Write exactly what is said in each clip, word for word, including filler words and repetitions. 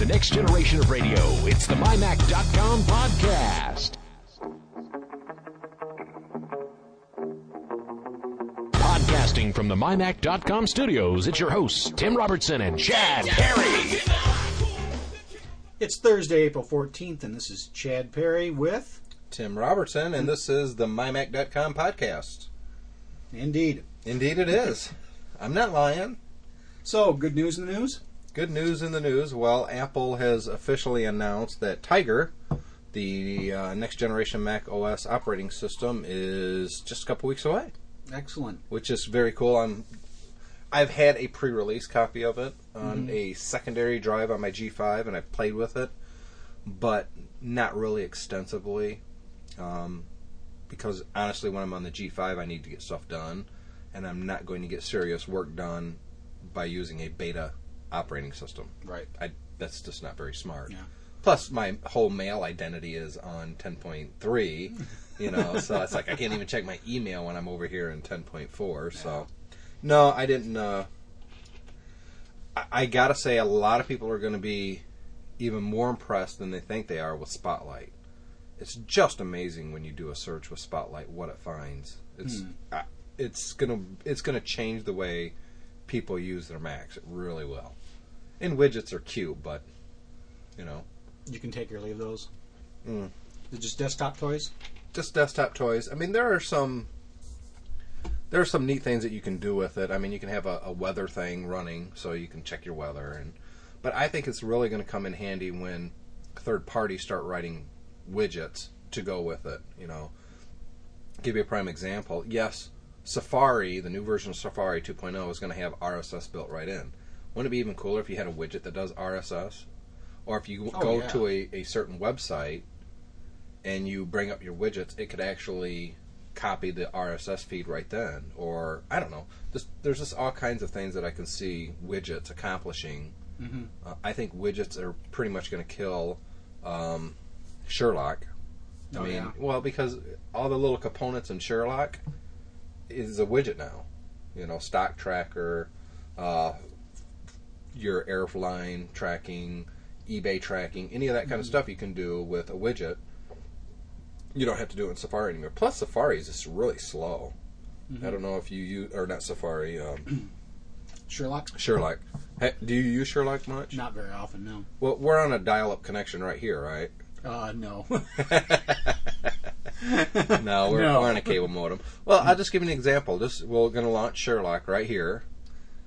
the next generation of radio. It's the My Mac dot com podcast. Podcasting from the My Mac dot com studios, it's your hosts, Tim Robertson and Chad Perry. It's Thursday, April fourteenth, and this is Chad Perry with... Tim Robertson, and this is the My Mac dot com podcast. Indeed. Indeed it is. I'm not lying. So, good news in the news? Good news in the news. Well, Apple has officially announced that Tiger, the uh, next generation Mac O S operating system, is just a couple weeks away. Excellent. Which is very cool. I'm, I've had a pre-release copy of it on mm-hmm. a secondary drive on my G five, and I've played with it, but not really extensively. Um, because, honestly, when I'm on the G five, I need to get stuff done, and I'm not going to get serious work done by using a beta operating system. Right. I, that's just not very smart. Yeah. Plus, my whole mail identity is on ten point three, you know, so it's like I can't even check my email when I'm over here in ten point four, so... No, I didn't... Uh, I, I gotta say, a lot of people are going to be even more impressed than they think they are with Spotlight. It's just amazing when you do a search with Spotlight what it finds. It's mm. uh, it's gonna it's gonna change the way people use their Macs. It really will. And widgets are cute, but you know, you can take or leave those. Mm. They're just desktop toys. Just desktop toys. I mean, there are some there are some neat things that you can do with it. I mean, you can have a, a weather thing running, so you can check your weather. And but I think it's really going to come in handy when third parties start writing widgets to go with it, you know. Give you a prime example. Yes, Safari, the new version of Safari two point oh, is going to have R S S built right in. Wouldn't it be even cooler if you had a widget that does R S S? Or if you oh, go yeah. to a, a certain website and you bring up your widgets, it could actually copy the R S S feed right then. Or, I don't know. Just, there's just all kinds of things that I can see widgets accomplishing. Mm-hmm. Uh, I think widgets are pretty much going to kill... Um, Sherlock. I oh, mean, yeah. well, because all the little components in Sherlock is a widget now. You know, stock tracker, uh, your airline tracking, eBay tracking, any of that kind mm-hmm. of stuff you can do with a widget. You don't have to do it in Safari anymore. Plus, Safari is just really slow. Mm-hmm. I don't know if you use, or not Safari, um, Sherlock? Sherlock. Hey, do you use Sherlock much? Not very often, no. Well, we're on a dial-up connection right here, right? Uh, no. no, we're no. on a cable modem. Well, I'll just give you an example. This, we're going to launch Sherlock right here.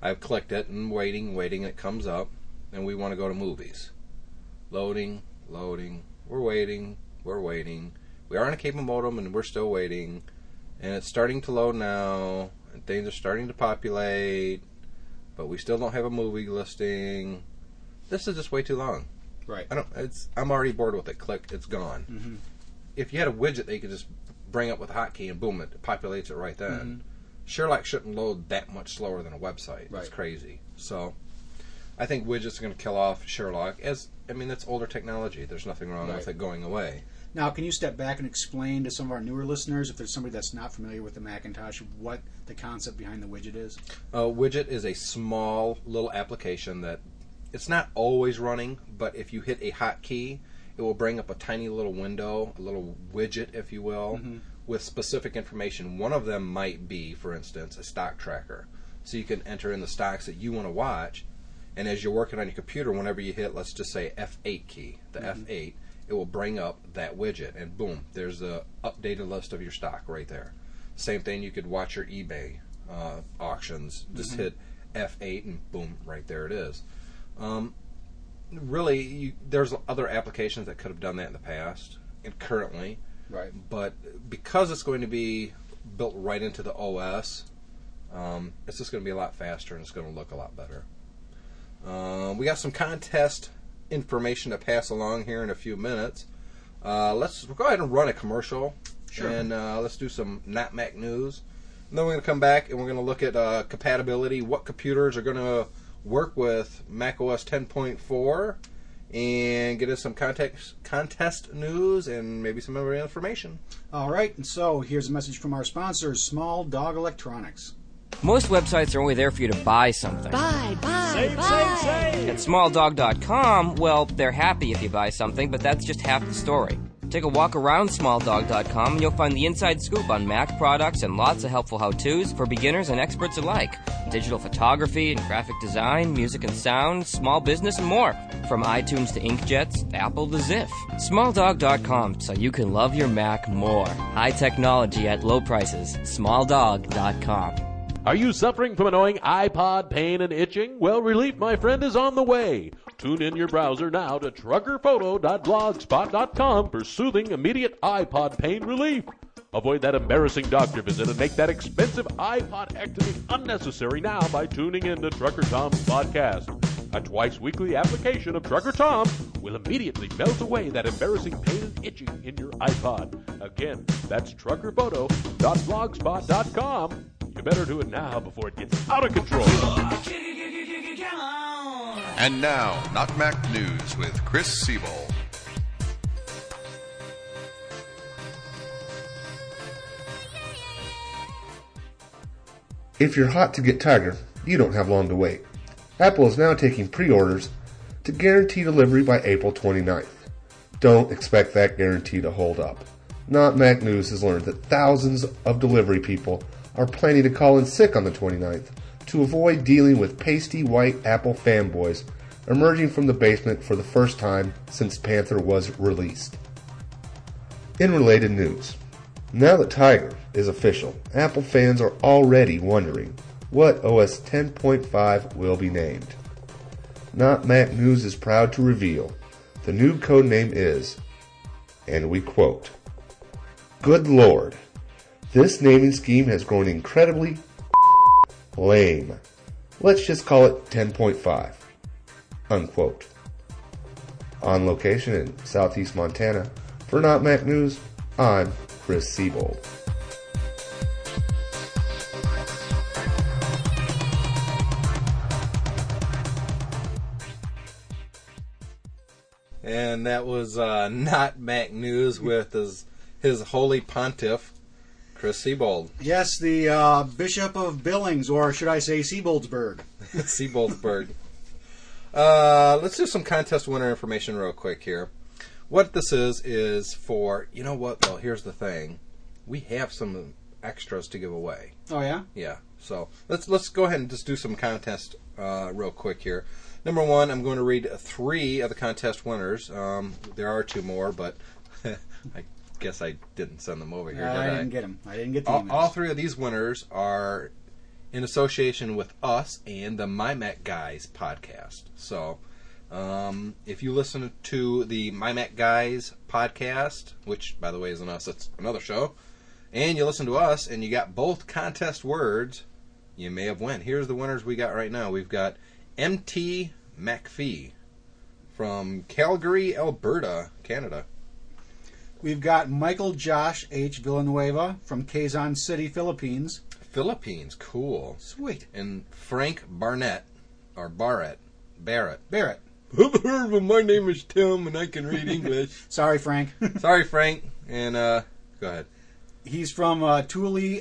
I've clicked it and waiting, waiting. It comes up, and we want to go to movies. Loading, loading. We're waiting, we're waiting. We are on a cable modem, and we're still waiting. And it's starting to load now, and things are starting to populate, but we still don't have a movie listing. This is just way too long. Right. I don't. It's. I'm already bored with it. Click. It's gone. Mm-hmm. If you had a widget that you could just bring up with a hotkey and boom, it populates it right then. Mm-hmm. Sherlock shouldn't load that much slower than a website. Right. It's crazy. So, I think widgets are going to kill off Sherlock. As I mean, that's older technology. There's nothing wrong right. with it going away. Now, can you step back and explain to some of our newer listeners, if there's somebody that's not familiar with the Macintosh, what the concept behind the widget is? A widget is a small little application that. It's not always running, but if you hit a hotkey, it will bring up a tiny little window, a little widget, if you will, mm-hmm. with specific information. One of them might be, for instance, a stock tracker. So you can enter in the stocks that you want to watch, and as you're working on your computer, whenever you hit, let's just say F eight key, the mm-hmm. F eight, it will bring up that widget, and boom, there's the updated list of your stock right there. Same thing, you could watch your eBay uh, auctions. Just mm-hmm. hit F eight, and boom, right there it is. Um, really, you, there's other applications that could have done that in the past and currently. Right. But because it's going to be built right into the O S, um, it's just going to be a lot faster and it's going to look a lot better. Um, we got some contest information to pass along here in a few minutes. Uh, let's we'll go ahead and run a commercial. Sure. And uh, let's do some Not Mac news. And then we're going to come back and we're going to look at uh, compatibility, what computers are going to work with Mac O S ten point four and get us some context, contest news and maybe some other information. All right, and so here's a message from our sponsors, Small Dog Electronics. Most websites are only there for you to buy something. Buy, buy, save, buy. Save, save. At small dog dot com, well, they're happy if you buy something, but that's just half the story. Take a walk around small dog dot com and you'll find the inside scoop on Mac products and lots of helpful how-tos for beginners and experts alike. Digital photography and graphic design, music and sound, small business and more. From iTunes to inkjets, Apple to Ziff. small dog dot com, so you can love your Mac more. High technology at low prices. small dog dot com. Are you suffering from annoying iPod pain and itching? Well, relief, my friend, is on the way. Tune in your browser now to trucker photo dot blogspot dot com for soothing immediate iPod pain relief. Avoid that embarrassing doctor visit and make that expensive iPodectomy unnecessary now by tuning in to Trucker Tom's podcast. A twice-weekly application of Trucker Tom will immediately melt away that embarrassing pain and itching in your iPod. Again, that's trucker photo dot blogspot dot com. You better do it now before it gets out of control. And now, Not Mac News with Chris Siebel. If you're hot to get Tiger, you don't have long to wait. Apple is now taking pre-orders to guarantee delivery by April twenty-ninth. Don't expect that guarantee to hold up. Not Mac News has learned that thousands of delivery people are planning to call in sick on the twenty-ninth to avoid dealing with pasty white Apple fanboys emerging from the basement for the first time since Panther was released. In related news, now that Tiger is official, Apple fans are already wondering what O S ten point five will be named. Not Mac News is proud to reveal the new code name is, and we quote, "Good Lord, this naming scheme has grown incredibly lame. Let's just call it ten point five. Unquote. On location in Southeast Montana, for Not Mac News, I'm Chris Siebold. And that was uh, Not Mac News with his, his holy pontiff, Chris Siebold. Yes, the uh, Bishop of Billings, or should I say Siebold'sburg. Siebold'sburg. Uh, let's do some contest winner information real quick here. What this is, is for, you know what, well, here's the thing. We have some extras to give away. Oh, yeah? Yeah. So let's let's go ahead and just do some contest uh, real quick here. Number one, I'm going to read three of the contest winners. Um, there are two more, but I guess I didn't send them over here, uh, did I? I didn't get them. I didn't get the all, all three of these winners are in association with us and the My Mac Guys podcast. So, um, if you listen to the My Mac Guys podcast, which, by the way, isn't us, it's another show, and you listen to us and you got both contest words, you may have won. Here's the winners we got right now. We've got M T McPhee from Calgary, Alberta, Canada. We've got Michael Josh H. Villanueva from Quezon City, Philippines. Philippines, cool. Sweet. And Frank Barnett, or Barrett, Barrett. Barrett. Well, my name is Tim, and I can read English. Sorry, Frank. Sorry, Frank. And uh, go ahead. He's from uh, Tule,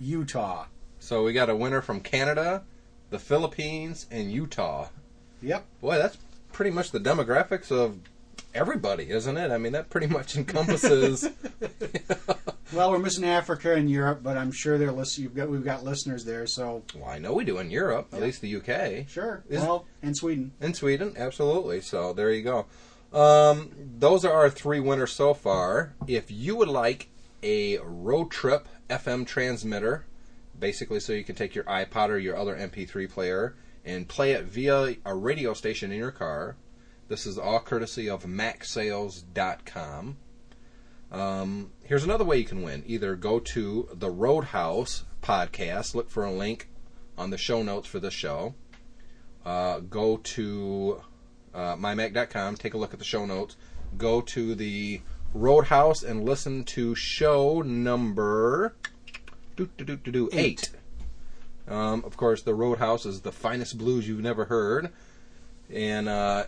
Utah. So we got a winner from Canada, the Philippines, and Utah. Yep. Boy, that's pretty much the demographics of everybody, isn't it? I mean, that pretty much encompasses. Well, we're missing Africa and Europe, but I'm sure they're list- you've got we've got listeners there. So, well, I know we do in Europe, yeah. At least the U K. Sure. Is well, and Sweden. And Sweden, absolutely. So there you go. Um, those are our three winners so far. If you would like a road trip F M transmitter, basically, so you can take your iPod or your other M P three player and play it via a radio station in your car. This is all courtesy of Mac Sales dot com. Um, here's another way you can win. Either go to the Roadhouse podcast, look for a link on the show notes for this show. Uh, go to uh, My Mac dot com, take a look at the show notes. Go to the Roadhouse and listen to show number do, do, do, do, do, eight. eight. Um, of course, the Roadhouse is the finest blues you've never heard. And Uh,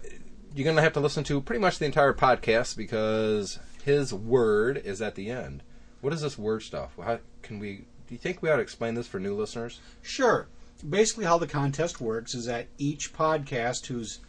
you're going to have to listen to pretty much the entire podcast because his word is at the end. What is this word stuff? How can we Do you think we ought to explain this for new listeners? Sure. Basically how the contest works is that each podcast who's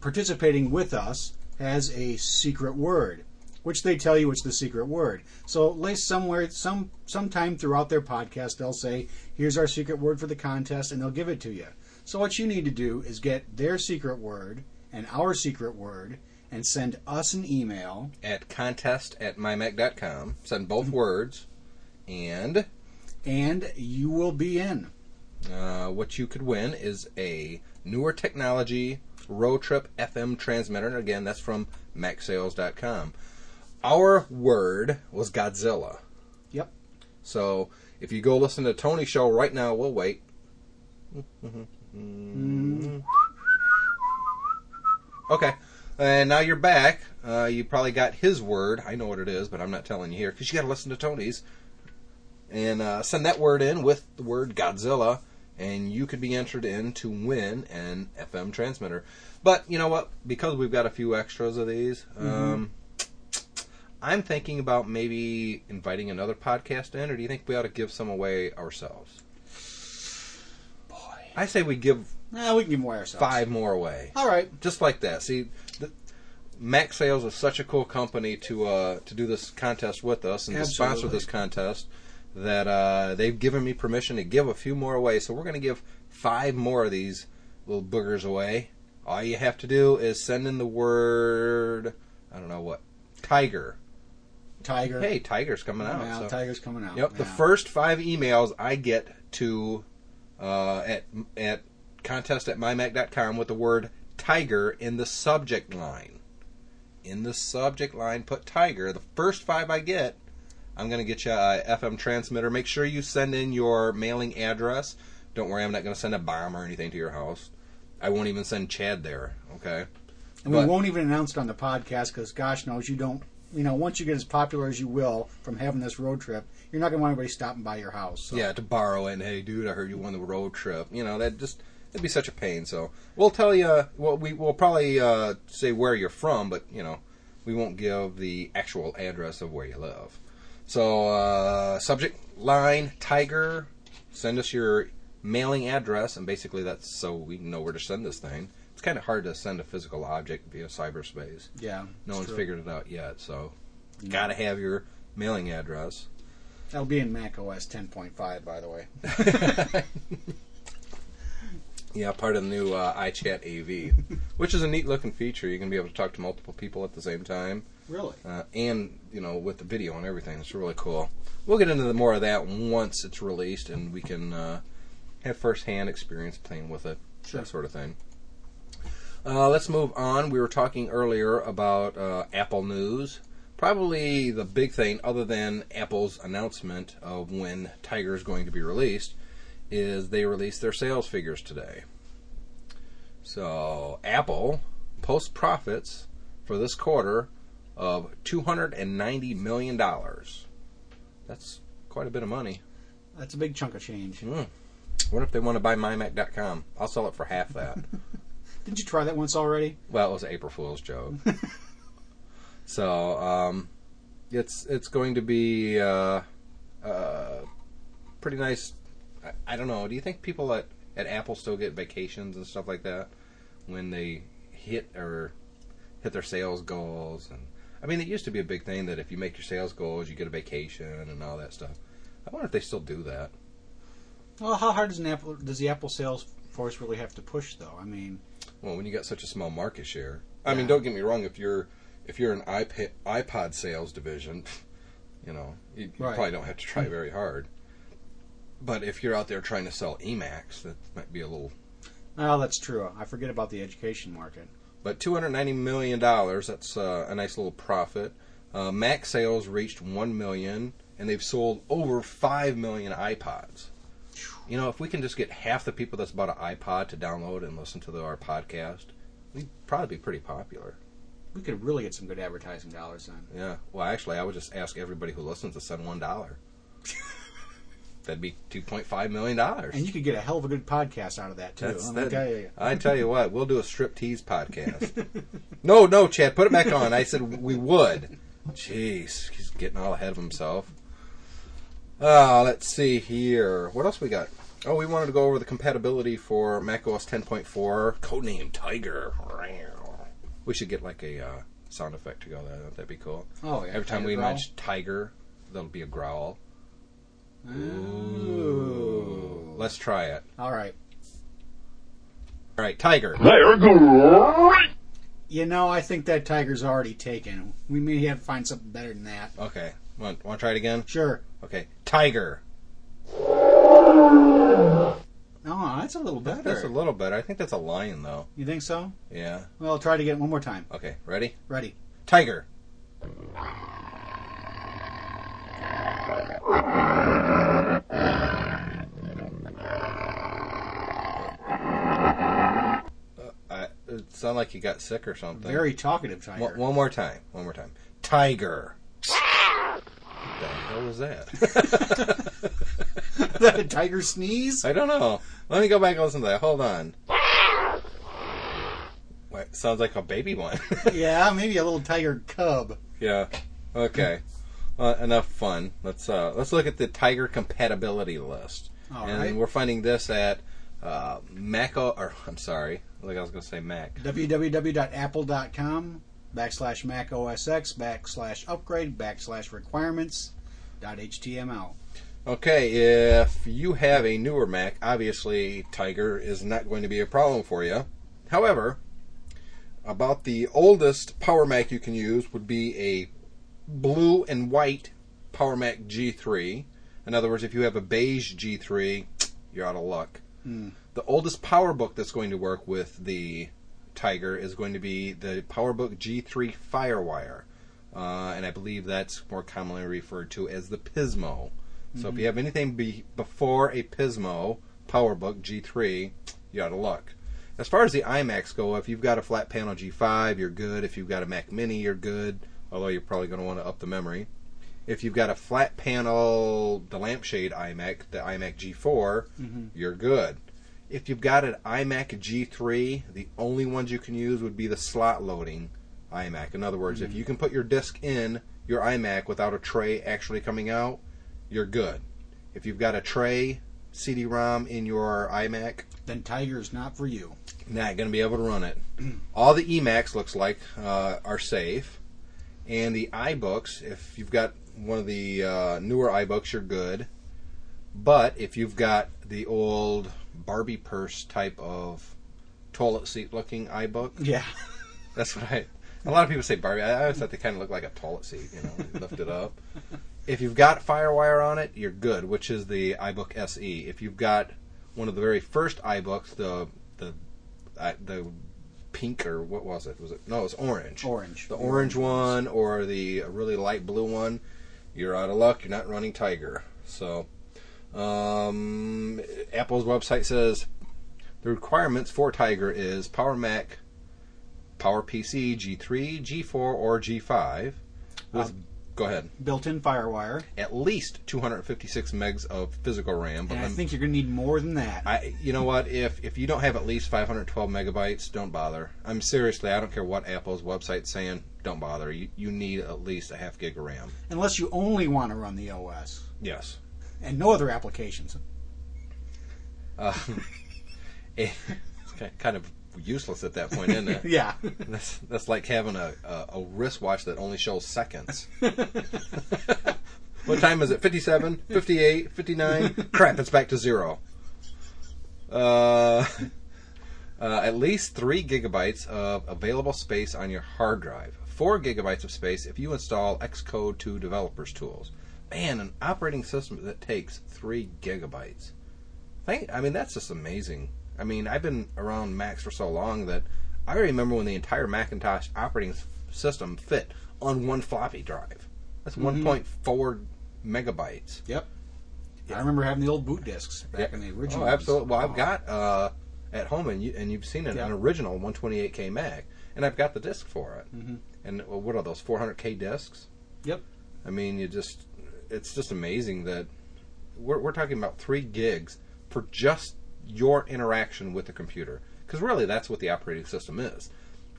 participating with us has a secret word, which they tell you it's the secret word. So somewhere, some sometime throughout their podcast, they'll say, here's our secret word for the contest, and they'll give it to you. So what you need to do is get their secret word and our secret word and send us an email. At contest at my mac dot com. Send both words. And? And you will be in. Uh, what you could win is a newer technology road trip F M transmitter. And again, that's from mac sales dot com. Our word was Godzilla. Yep. So if you go listen to Tony's show right now, we'll wait. Mm. Okay. And now you're back. Uh, you probably got his word. I know what it is, but I'm not telling you here because you got to listen to Tony's. And uh, send that word in with the word Godzilla, and you could be entered in to win an F M transmitter. But you know what? Because we've got a few extras of these, mm-hmm. um, I'm thinking about maybe inviting another podcast in, or do you think we ought to give some away ourselves? Boy. I say we give nah, we can give away ourselves. Five more away. All right. Just like that. See, the, Mac Sales is such a cool company to, uh, to do this contest with us and Absolutely. To sponsor this contest. That uh, they've given me permission to give a few more away. So we're going to give five more of these little boogers away. All you have to do is send in the word, I don't know what, Tiger. Tiger. Hey, Tiger's coming out. Yeah, so. Tiger's coming out. Yep, yeah. The first five emails I get to uh, at, at contest at my mac dot com with the word Tiger in the subject line. In the subject line, put Tiger. The first five I get, I'm going to get you a F M transmitter. Make sure you send in your mailing address. Don't worry, I'm not going to send a bomb or anything to your house. I won't even send Chad there, okay? And but, we won't even announce it on the podcast because gosh knows you don't, you know, once you get as popular as you will from having this road trip, you're not going to want anybody stopping by your house. So. Yeah, to borrow it and, hey, dude, I heard you won the road trip. You know, that just, it'd be such a pain. So we'll tell you, well, we, we'll probably uh, say where you're from, but, you know, we won't give the actual address of where you live. So, uh, subject line, Tiger, send us your mailing address, and basically that's so we know where to send this thing. It's kind of hard to send a physical object via cyberspace. Yeah. No one's true. Figured it out yet, so yeah. Got to have your mailing address. That'll be in Mac O S ten point five, by the way. Yeah, part of the new uh, iChat A V, which is a neat looking feature. You're going to be able to talk to multiple people at the same time. Really? Uh, and, you know, with the video and everything. It's really cool. We'll get into the more of that once it's released and we can uh, have first-hand experience playing with it, sure. That sort of thing. Uh, let's move on. We were talking earlier about uh, Apple News. Probably the big thing, other than Apple's announcement of when Tiger is going to be released, is they released their sales figures today. So, Apple posts profits for this quarter of two hundred ninety million dollars. That's quite a bit of money. That's a big chunk of change. Mm. I wonder if they want to buy my mac dot com. I'll sell it for half that. Didn't you try that once already? Well, it was an April Fool's joke. so, um, it's it's going to be uh, uh, pretty nice. I, I don't know. Do you think people at, at Apple still get vacations and stuff like that when they hit or hit their sales goals? And I mean, it used to be a big thing that if you make your sales goals, you get a vacation and all that stuff. I wonder if they still do that. Well, how hard does an Apple does the Apple sales force really have to push, though? I mean, well, when you got such a small market share, I yeah. mean, don't get me wrong. If you're if you're an iPod, iPod sales division, you know, you, you right. probably don't have to try very hard. But if you're out there trying to sell eMacs, that might be a little. Oh, that's true. I forget about the education market. But two hundred ninety million dollars, that's uh, a nice little profit. Uh, Mac sales reached one million dollars, and they've sold over five million iPods. You know, if we can just get half the people that's bought an iPod to download and listen to the, our podcast, we'd probably be pretty popular. We could really get some good advertising dollars then. Yeah. Well, actually, I would just ask everybody who listens to send one dollar. That'd be two point five million dollars. And you could get a hell of a good podcast out of that, too. That's, that, tell you. I tell you what, we'll do a striptease podcast. no, no, Chad, put it back on. I said we would. Jeez, he's getting all ahead of himself. Uh, let's see here. What else we got? Oh, we wanted to go over the compatibility for Mac O S ten point four, codename Tiger. We should get like a uh, sound effect to go there. That'd be cool. Oh, yeah. Every time we match Tiger, there'll be a growl. Ooh. Ooh. Let's try it. All right. All right, Tiger. You know, I think that Tiger's already taken. We may have to find something better than that. Okay. Want, want to try it again? Sure. Okay. Tiger. Oh, that's a little better. That's a little better. I think that's a lion, though. You think so? Yeah. Well, I'll try to get it one more time. Okay. Ready? Ready. Tiger. It sounded like you got sick or something. Very talkative tiger. One, one more time. One more time. Tiger. What the hell was that? Is that a tiger sneeze? I don't know. Let me go back and listen to that. Hold on. What, sounds like a baby one. Yeah, maybe a little tiger cub. Yeah. Okay. Well, enough fun. Let's uh, let's look at the tiger compatibility list. All and right. We're finding this at uh, Mac O. Or, I'm sorry. Like I was going to say Mac. www.apple.com backslash Mac OS X backslash upgrade backslash requirements dot html. Okay, if you have a newer Mac, obviously Tiger is not going to be a problem for you. However, about the oldest Power Mac you can use would be a blue and white Power Mac G three. In other words, if you have a beige G three, you're out of luck. Mm. The oldest PowerBook that's going to work with the Tiger is going to be the PowerBook G three Firewire. Uh, and I believe that's more commonly referred to as the Pismo. So mm-hmm. if you have anything be before a Pismo PowerBook G three, you're out of luck. As far as the iMacs go, if you've got a flat panel G five, you're good. If you've got a Mac Mini, you're good. Although you're probably going to want to up the memory. If you've got a flat panel, the lampshade iMac, the iMac G four, mm-hmm. you're good. If you've got an iMac G three, the only ones you can use would be the slot loading iMac. In other words, mm-hmm. if you can put your disk in your iMac without a tray actually coming out, you're good. If you've got a tray C D ROM in your iMac, then Tiger's not for you. Not going to be able to run it. All the eMacs, looks like, uh, are safe. And the iBooks, if you've got one of the uh, newer iBooks, you're good. But if you've got the old Barbie purse type of toilet seat looking iBook. Yeah. That's what I... A lot of people say Barbie. I always thought they kind of look like a toilet seat, you know, lift it up. If you've got Firewire on it, you're good, which is the iBook S E. If you've got one of the very first iBooks, the the uh, the pink or what was it? Was it? No, it was orange. Orange. The orange one or the really light blue one, you're out of luck. You're not running Tiger. So... Um, Apple's website says the requirements for Tiger is Power Mac, Power P C G three, G four, or G five with um, go ahead built-in FireWire, at least two hundred fifty-six megs of physical RAM. But I think you're gonna need more than that. I, you know what? If if you don't have at least five hundred twelve megabytes, don't bother. I'm seriously, I don't care what Apple's website's saying. Don't bother. You you need at least a half gig of RAM. Unless you only want to run the O S. Yes. And no other applications. Uh, it's kind of useless at that point, isn't it? Yeah. That's, that's like having a, a, a wristwatch that only shows seconds. What time is it? fifty-seven, fifty-eight, fifty-nine? Crap, it's back to zero. Uh, uh, at least three gigabytes of available space on your hard drive. Four gigabytes of space if you install Xcode to developers tools. Man, an operating system that takes three gigabytes. Thank, I mean, that's just amazing. I mean, I've been around Macs for so long that I remember when the entire Macintosh operating system fit on one floppy drive. That's mm-hmm. one point four megabytes. Yep. Yeah. I remember having the old boot disks back yeah. in the original. Oh, absolutely. Well, I've got uh, at home, and, you, and you've seen it, yeah. an original one twenty-eight K Mac, and I've got the disk for it. Mm-hmm. And well, what are those, four hundred K disks? Yep. I mean, you just... It's just amazing that we're, we're talking about three gigs for just your interaction with the computer. Because really, that's what the operating system is.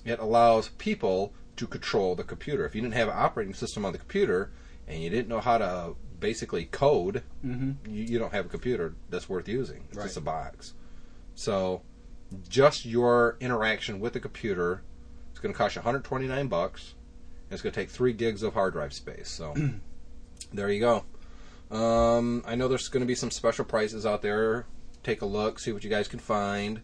It allows people to control the computer. If you didn't have an operating system on the computer and you didn't know how to basically code, mm-hmm. you, you don't have a computer that's worth using. It's right. just a box. So just your interaction with the computer is going to cost you one hundred twenty-nine bucks, and it's going to take three gigs of hard drive space. So there you go. Um, I know there's going to be some special prices out there. Take a look, see what you guys can find.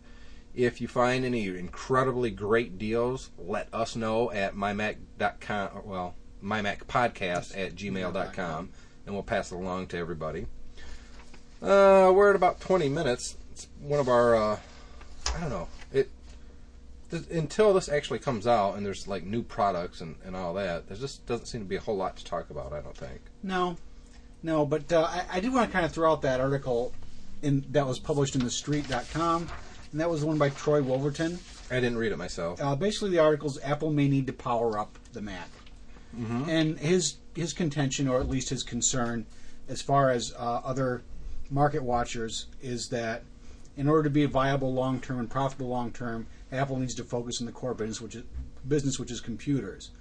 If you find any incredibly great deals, let us know at my mac dot com, well, my mac podcast at gmail dot com, and we'll pass it along to everybody. Uh, we're at about twenty minutes. It's one of our, uh, I don't know, it th- until this actually comes out and there's like new products and, and all that, there just doesn't seem to be a whole lot to talk about, I don't think. No, no, but uh, I, I do want to kind of throw out that article in, that was published in the street dot com, and that was one by Troy Wolverton. I didn't read it myself. Uh, basically, the article's Apple may need to power up the Mac. Mm-hmm. And his his contention, or at least his concern, as far as uh, other market watchers, is that in order to be viable long-term and profitable long-term, Apple needs to focus on the core business, which is, business, which is computers.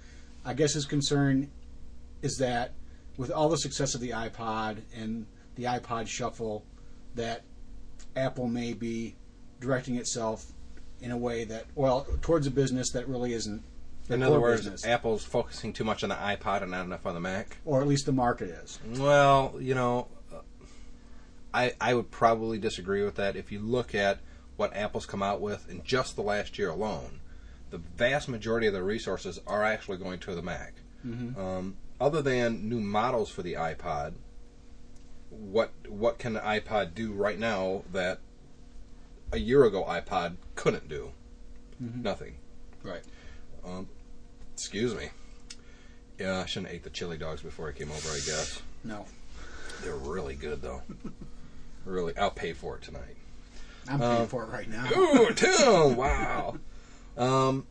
I guess his concern is that with all the success of the iPod and the iPod Shuffle, that Apple may be directing itself in a way that, well, towards a business that really isn't. In other words, business. Apple's focusing too much on the iPod and not enough on the Mac. Or at least the market is. Well, you know, I I would probably disagree with that. If you look at what Apple's come out with in just the last year alone, the vast majority of their resources are actually going to the Mac. Mm-hmm. Um, other than new models for the iPod, what what can the iPod do right now that a year ago iPod couldn't do? Mm-hmm. Nothing. Right. Um, excuse me. Yeah, I shouldn't have ate the chili dogs before I came over, I guess. No. They're really good, though. Really. I'll pay for it tonight. I'm um, paying for it right now. Ooh, too! Wow. Um,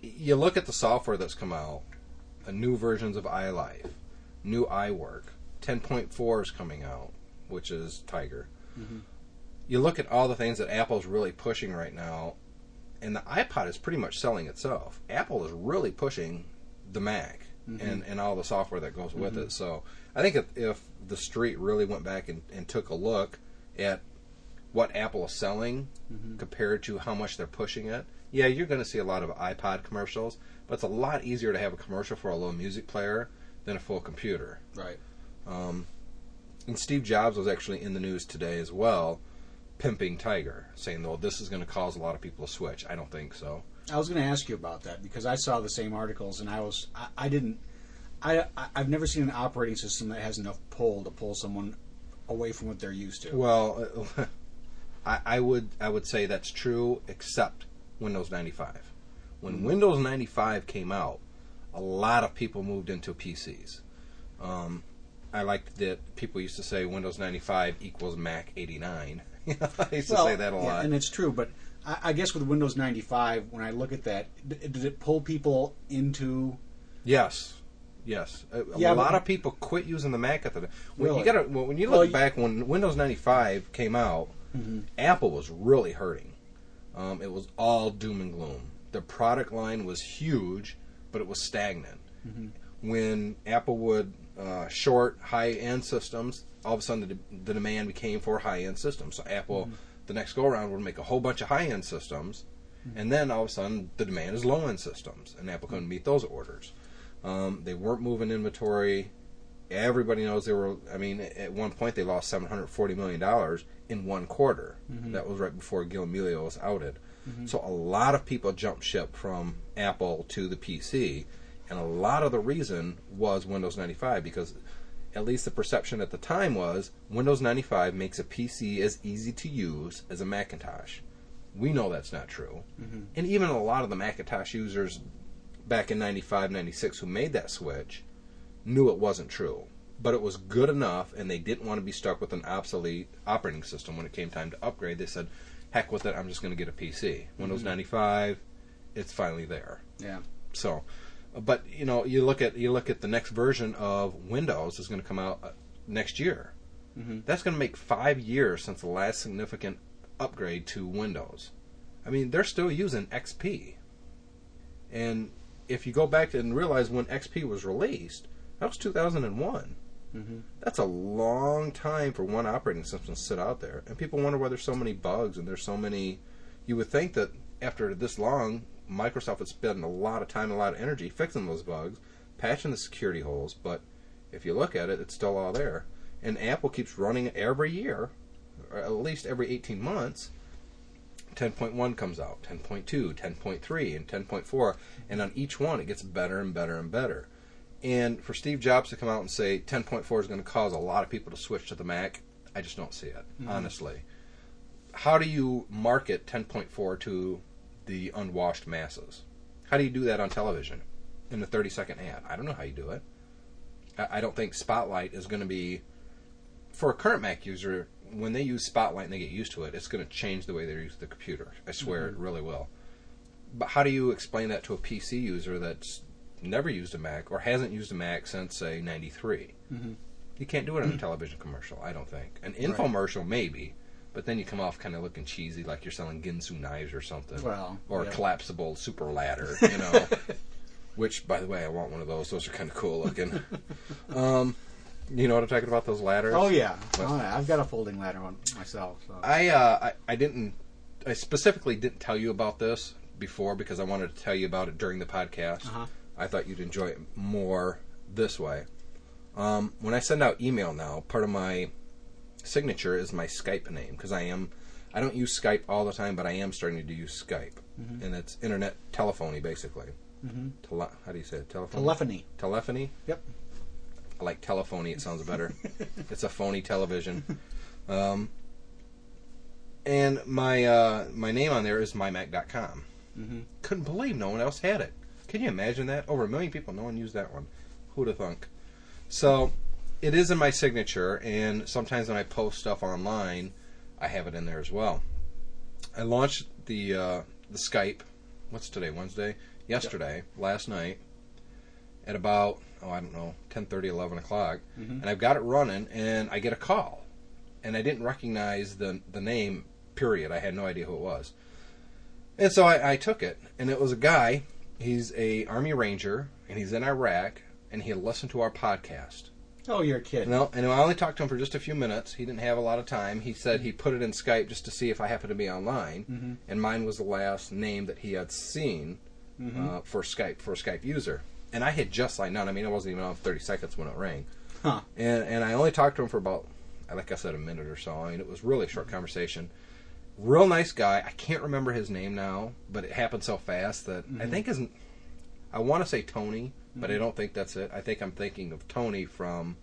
you look at the software that's come out. Uh, new versions of iLife. New iWork. ten point four is coming out, which is Tiger. Mm-hmm. You look at all the things that Apple's really pushing right now, and the iPod is pretty much selling itself. Apple is really pushing the Mac mm-hmm. and, and all the software that goes with mm-hmm. it. So I think if, if the street really went back and, and took a look at what Apple is selling mm-hmm. compared to how much they're pushing it, yeah, you're going to see a lot of iPod commercials, but it's a lot easier to have a commercial for a little music player than a full computer. Right. Um, and Steve Jobs was actually in the news today as well, pimping Tiger, saying, well, this is going to cause a lot of people to switch. I don't think so. I was going to ask you about that because I saw the same articles and I was, I, I didn't, I, I, I've never seen an operating system that has enough pull to pull someone away from what they're used to. Well, I, I would, I would say that's true except Windows ninety-five. When mm-hmm. Windows ninety-five came out, a lot of people moved into P Cs. Um, I liked that people used to say Windows ninety-five equals Mac eighty-nine. I used well, to say that a lot. Yeah, and it's true, but I, I guess with Windows ninety-five, when I look at that, d- did it pull people into... Yes, yes. A, yeah, a lot of people quit using the Mac at the time. When, really? you, gotta, well, when you look well, back, when Windows ninety-five came out, mm-hmm. Apple was really hurting. Um, it was all doom and gloom. The product line was huge, but it was stagnant. Mm-hmm. When Apple would uh, short high-end systems, all of a sudden the, de- the demand became for high-end systems. So Apple, mm-hmm. the next go-around, would make a whole bunch of high-end systems, mm-hmm. and then all of a sudden the demand is low-end systems, and Apple couldn't meet those orders. Um, they weren't moving inventory. Everybody knows they were, I mean, at one point they lost seven hundred forty million dollars in one quarter. Mm-hmm. That was right before Gil Melio was outed. Mm-hmm. So a lot of people jumped ship from Apple to the P C, and a lot of the reason was Windows ninety-five, because at least the perception at the time was Windows ninety-five makes a P C as easy to use as a Macintosh. We know that's not true. Mm-hmm. And even a lot of the Macintosh users back in ninety-five, ninety-six who made that switch knew it wasn't true. But it was good enough, and they didn't want to be stuck with an obsolete operating system. When it came time to upgrade, they said, heck with it, I'm just going to get a P C. Windows mm-hmm. ninety-five, it's finally there. Yeah. So... But you know, you look at you look at the next version of Windows is going to come out next year. Mm-hmm. That's going to make five years since the last significant upgrade to Windows. I mean, they're still using X P. And if you go back and realize when X P was released, That was two thousand one. Mm-hmm. That's a long time for one operating system to sit out there. And people wonder why there's so many bugs and there's so many... You would think that after this long, Microsoft would spend a lot of time and a lot of energy fixing those bugs, patching the security holes, but if you look at it, it's still all there. And Apple keeps running every year, or at least every eighteen months, ten point one comes out, ten point two, ten point three, and ten point four, and on each one it gets better and better and better. And for Steve Jobs to come out and say ten point four is going to cause a lot of people to switch to the Mac, I just don't see it, mm-hmm. honestly. How do you market ten point four to the unwashed masses? How do you do that on television in the thirty second ad? I don't know how you do it. I don't think Spotlight is going to be, for a current Mac user, when they use Spotlight and they get used to it, it's going to change the way they use the computer. I swear mm-hmm. it really will. But how do you explain that to a P C user that's never used a Mac or hasn't used a Mac since, say, ninety-three? Mm-hmm. You can't do it on a television commercial, I don't think. An infomercial, right. maybe. But then you come off kind of looking cheesy, like you're selling Ginsu knives or something. Well, or yeah. a collapsible super ladder, you know. Which, by the way, I want one of those. Those are kind of cool looking. um, you know what I'm talking about, those ladders? Oh, yeah. Well, oh, yeah. I've got a folding ladder one myself. So. I, uh, I I didn't, I specifically didn't tell you about this before because I wanted to tell you about it during the podcast. Uh-huh. I thought you'd enjoy it more this way. Um, when I send out email now, part of my... signature is my Skype name because I am I don't use Skype all the time, but I am starting to use Skype, mm-hmm. and it's internet telephony basically. Mm-hmm. Tele- how do you say it? Telephony? Telephony. Telephony. Yep. I like telephony. It sounds better. It's a phony television. Um, and my uh, my name on there is my mac dot com. Mm-hmm. Couldn't believe no one else had it. Can you imagine that? Over a million people, no one used that one. Who'd have thunk? So. It is in my signature, and sometimes when I post stuff online, I have it in there as well. I launched the uh, the Skype, what's today, Wednesday? Yesterday, yep. last night, at about, oh, I don't know, ten thirty, eleven o'clock, mm-hmm. and I've got it running, and I get a call. And I didn't recognize the, the name, period. I had no idea who it was. And so I, I took it, and it was a guy. He's a Army Ranger, and he's in Iraq, and he listened to our podcast. Oh, you're a kid. No, and I only talked to him for just a few minutes. He didn't have a lot of time. He said he put it in Skype just to see if I happened to be online, mm-hmm. and mine was the last name that he had seen mm-hmm. uh, for Skype for a Skype user. And I had just signed on. I mean, I wasn't even on thirty seconds when it rang. Huh. And and I only talked to him for about, like I said, a minute or so. I mean, it was really a short conversation. Real nice guy. I can't remember his name now, but it happened so fast that mm-hmm. I think his... I want to say Tony, but I don't think that's it. I think I'm thinking of Tony from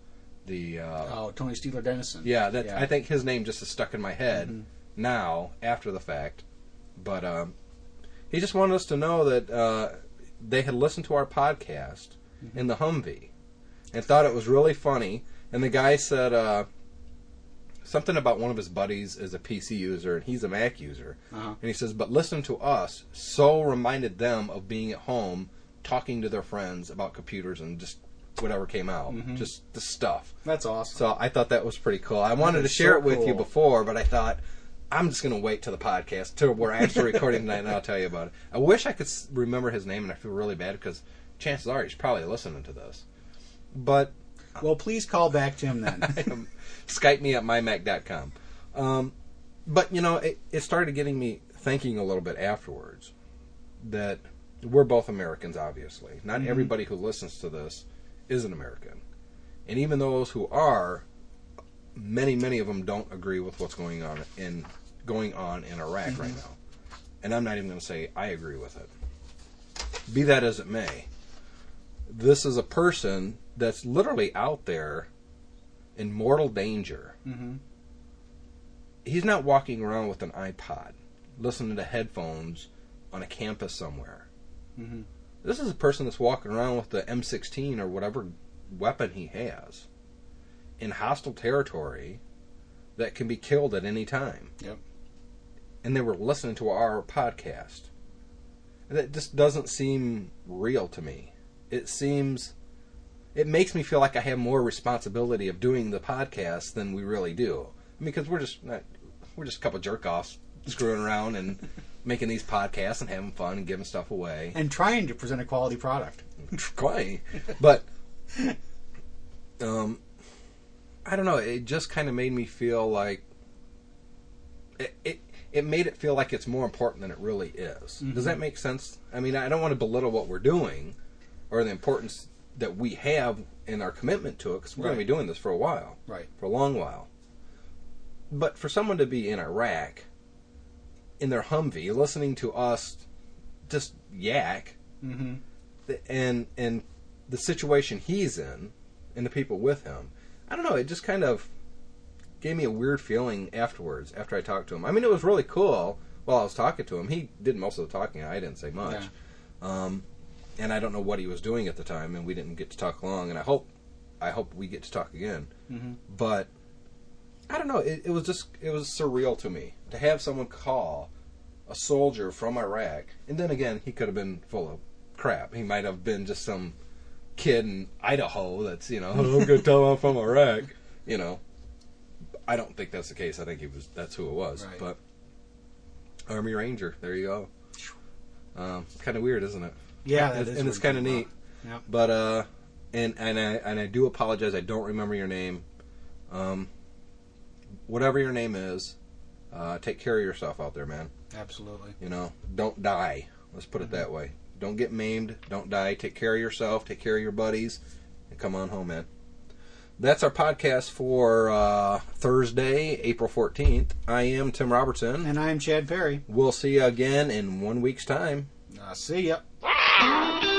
the... Uh, oh, Tony Steeler Dennison. Yeah, that, yeah, I think his name just is stuck in my head mm-hmm. now, after the fact. But um, he just wanted us to know that uh, they had listened to our podcast mm-hmm. in the Humvee and thought it was really funny. And the guy said uh, something about one of his buddies is a P C user, and he's a Mac user. Uh-huh. And he says, but listening to us so reminded them of being at home talking to their friends about computers and just whatever came out, mm-hmm. just the stuff. That's awesome. So I thought that was pretty cool. I wanted to share so it with cool. you before, but I thought I'm just going to wait till the podcast, till we're actually recording tonight, and I'll tell you about it. I wish I could remember his name, and I feel really bad because chances are he's probably listening to this. But well, please call back to him then. am, Skype me at my mac dot com. Um, but you know, it, it started getting me thinking a little bit afterwards that. We're both Americans, obviously. Not mm-hmm. everybody who listens to this is an American. And even those who are, many, many of them don't agree with what's going on in going on in Iraq mm-hmm. right now. And I'm not even going to say I agree with it. Be that as it may, this is a person that's literally out there in mortal danger. Mm-hmm. He's not walking around with an iPod, listening to headphones on a campus somewhere. Mm-hmm. This is a person that's walking around with the M sixteen or whatever weapon he has in hostile territory that can be killed at any time. Yep. And they were listening to our podcast. That just doesn't seem real to me. It seems... It makes me feel like I have more responsibility of doing the podcast than we really do. I mean, because we're just not, we're just a couple jerk-offs screwing around and... making these podcasts and having fun and giving stuff away. And trying to present a quality product. Quite. But um, I don't know, it just kind of made me feel like, it, it it made it feel like it's more important than it really is. Mm-hmm. Does that make sense? I mean, I don't want to belittle what we're doing or the importance that we have in our commitment to it, because we're right. going to be doing this for a while, right? For a long while. But for someone to be in Iraq, in their Humvee, listening to us just yak, mm-hmm. and and the situation he's in, and the people with him, I don't know, it just kind of gave me a weird feeling afterwards, after I talked to him. I mean, it was really cool while I was talking to him. He did most of the talking, I didn't say much. Yeah. Um, and I don't know what he was doing at the time, and we didn't get to talk long, and I hope I hope we get to talk again. Mm-hmm. But I don't know, it, it was just, it was surreal to me to have someone call a soldier from Iraq, and then again, he could have been full of crap. He might have been just some kid in Idaho that's, you know, I'm going to tell him from Iraq, you know. I don't think that's the case. I think he was, that's who it was. Right. But Army Ranger, there you go. Um, it's kind of weird, isn't it? Yeah, that and, is and it's kind of neat. Yeah. But uh, and and I and I do apologize. I don't remember your name. Um, whatever your name is, uh, take care of yourself out there, man. Absolutely. You know, don't die. Let's put it mm-hmm. that way. Don't get maimed. Don't die. Take care of yourself. Take care of your buddies, and come on home, man. That's our podcast for uh, Thursday, April fourteenth. I am Tim Robertson. And I am Chad Perry. We'll see you again in one week's time. Uh, see ya.